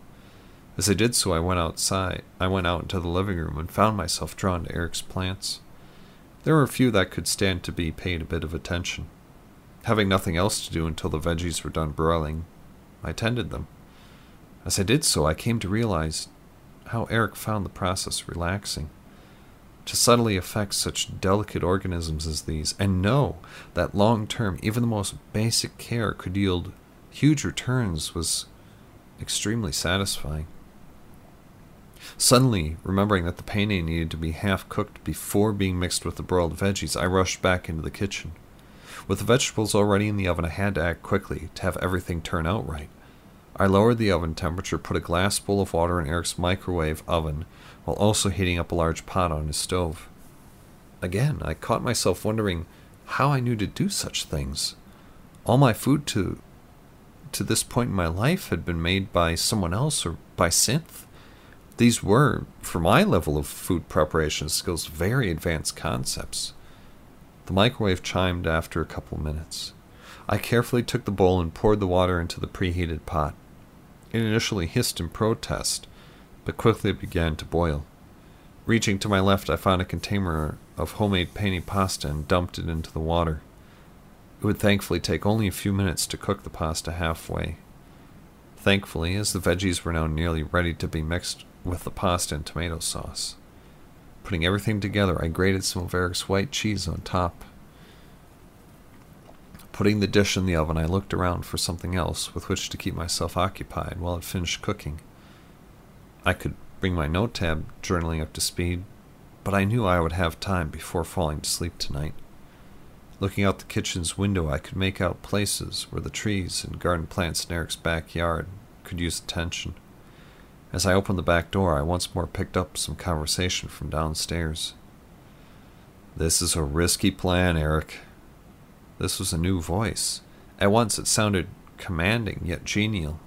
As I did so, I went outside. I went out into the living room and found myself drawn to Eric's plants. There were a few that could stand to be paid a bit of attention. Having nothing else to do until the veggies were done broiling, I tended them. As I did so, I came to realize how Eric found the process relaxing. To subtly affect such delicate organisms as these, and know that long-term, even the most basic care could yield huge returns, was extremely satisfying. Suddenly, remembering that the penne needed to be half-cooked before being mixed with the broiled veggies, I rushed back into the kitchen. With the vegetables already in the oven, I had to act quickly to have everything turn out right. I lowered the oven temperature, put a glass bowl of water in Eric's microwave oven, while also heating up a large pot on his stove. Again, I caught myself wondering how I knew to do such things. All my food to, to this point in my life had been made by someone else or by synth. These were, for my level of food preparation skills, very advanced concepts. The microwave chimed after a couple minutes. I carefully took the bowl and poured the water into the preheated pot. It initially hissed in protest, but quickly began to boil. Reaching to my left, I found a container of homemade penne pasta and dumped it into the water. It would thankfully take only a few minutes to cook the pasta halfway. Thankfully, as the veggies were now nearly ready to be mixed with the pasta and tomato sauce. Putting everything together, I grated some of Eric's white cheese on top. Putting the dish in the oven, I looked around for something else with which to keep myself occupied while it finished cooking. I could bring my note tab journaling up to speed, but I knew I would have time before falling to sleep tonight. Looking out the kitchen's window, I could make out places where the trees and garden plants in Eric's backyard could use attention. As I opened the back door, I once more picked up some conversation from downstairs. This is a risky plan, Eric. This was a new voice. At once it sounded commanding, yet genial.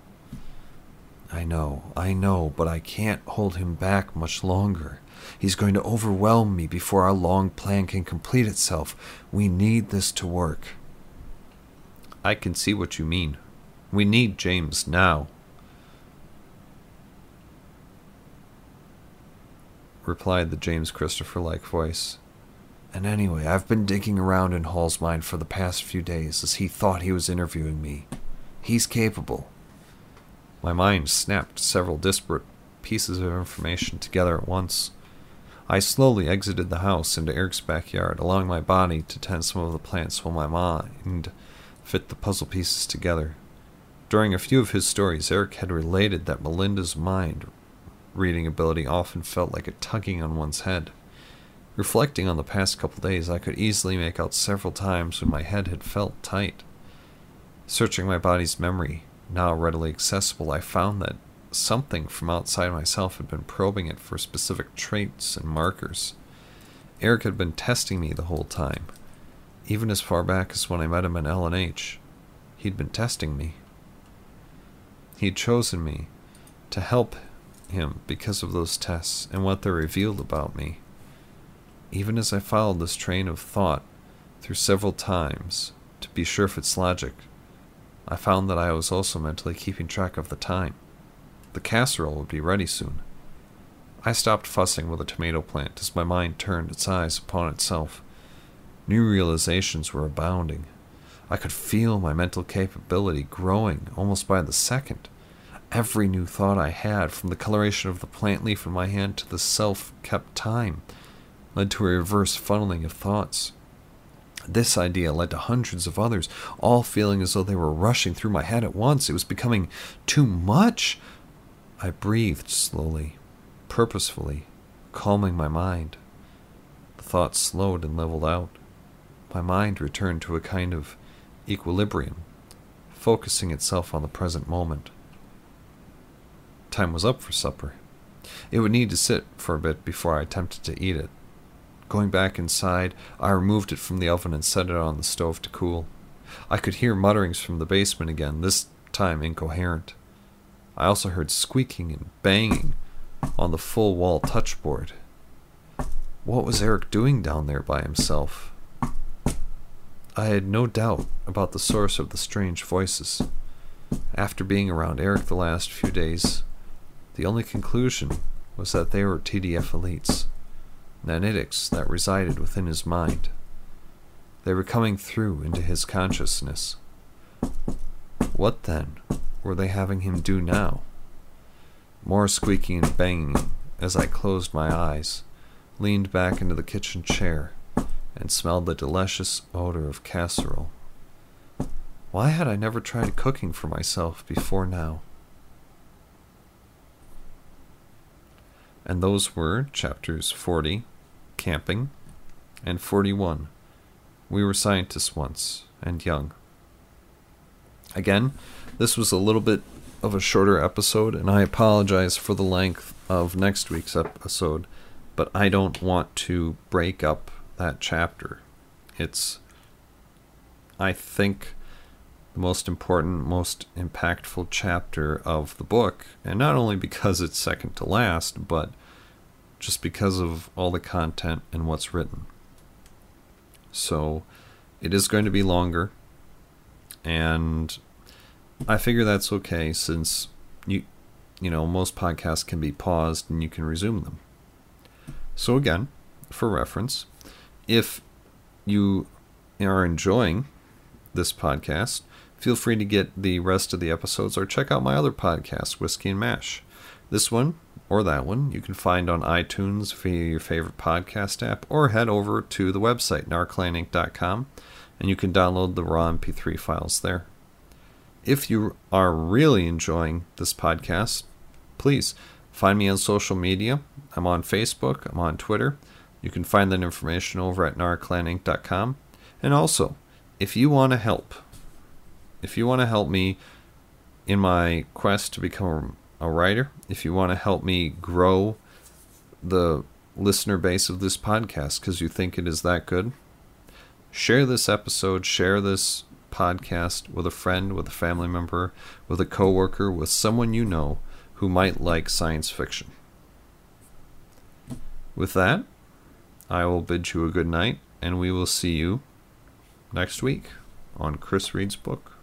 I know, I know, but I can't hold him back much longer. He's going to overwhelm me before our long plan can complete itself. We need this to work. I can see what you mean. We need James now. Replied the James Christopher-like voice. And anyway, I've been digging around in Hall's mind for the past few days as he thought he was interviewing me. He's capable. My mind snapped several disparate pieces of information together at once. I slowly exited the house into Eric's backyard, allowing my body to tend some of the plants while my mind fit the puzzle pieces together. During a few of his stories, Eric had related that Melinda's mind reading ability often felt like a tugging on one's head. Reflecting on the past couple days, I could easily make out several times when my head had felt tight. Searching my body's memory, now readily accessible, I found that something from outside myself had been probing it for specific traits and markers. Eric had been testing me the whole time. Even as far back as when I met him in L and H, he'd been testing me. He'd chosen me to help him because of those tests and what they revealed about me. Even as I followed this train of thought through several times to be sure of its logic, I found that I was also mentally keeping track of the time. The casserole would be ready soon. I stopped fussing with the tomato plant as my mind turned its eyes upon itself. New realizations were abounding. I could feel my mental capability growing almost by the second. Every new thought I had, from the coloration of the plant leaf in my hand to the self-kept time, led to a reverse funneling of thoughts. This idea led to hundreds of others, all feeling as though they were rushing through my head at once. It was becoming too much. I breathed slowly, purposefully, calming my mind. The thoughts slowed and leveled out. My mind returned to a kind of equilibrium, focusing itself on the present moment. Time was up for supper. It would need to sit for a bit before I attempted to eat it. Going back inside, I removed it from the oven and set it on the stove to cool. I could hear mutterings from the basement again, this time incoherent. I also heard squeaking and banging on the full wall touchboard. What was Eric doing down there by himself? I had no doubt about the source of the strange voices. After being around Eric the last few days, the only conclusion was that they were T D F elites, nanitics that resided within his mind. They were coming through into his consciousness. What, then, were they having him do now? More squeaking and banging as I closed my eyes, leaned back into the kitchen chair, and smelled the delicious odor of casserole. Why had I never tried cooking for myself before now? And those were chapters forty, Camping, and forty-one, We Were Scientists Once and Young. Again, this was a little bit of a shorter episode, and I apologize for the length of next week's episode, but I don't want to break up that chapter. It's, I think, most important, most impactful chapter of the book, and not only because it's second to last, but just because of all the content and what's written. So it is going to be longer, and I figure that's okay, since you you know most podcasts can be paused and you can resume them. So again, for reference, if you are enjoying this podcast, feel free to get the rest of the episodes or check out my other podcast, Whiskey and Mash. This one, or that one, you can find on iTunes via your favorite podcast app, or head over to the website, narclan inc dot com, and you can download the raw M P three files there. If you are really enjoying this podcast, please find me on social media. I'm on Facebook, I'm on Twitter. You can find that information over at narclan inc dot com. And also, if you want to help, If you want to help me in my quest to become a writer, if you want to help me grow the listener base of this podcast because you think it is that good. Share this episode, share this podcast with a friend, with a family member, with a coworker, with someone you know who might like science fiction. With that, I will bid you a good night, and we will see you next week on Chris Reads Book.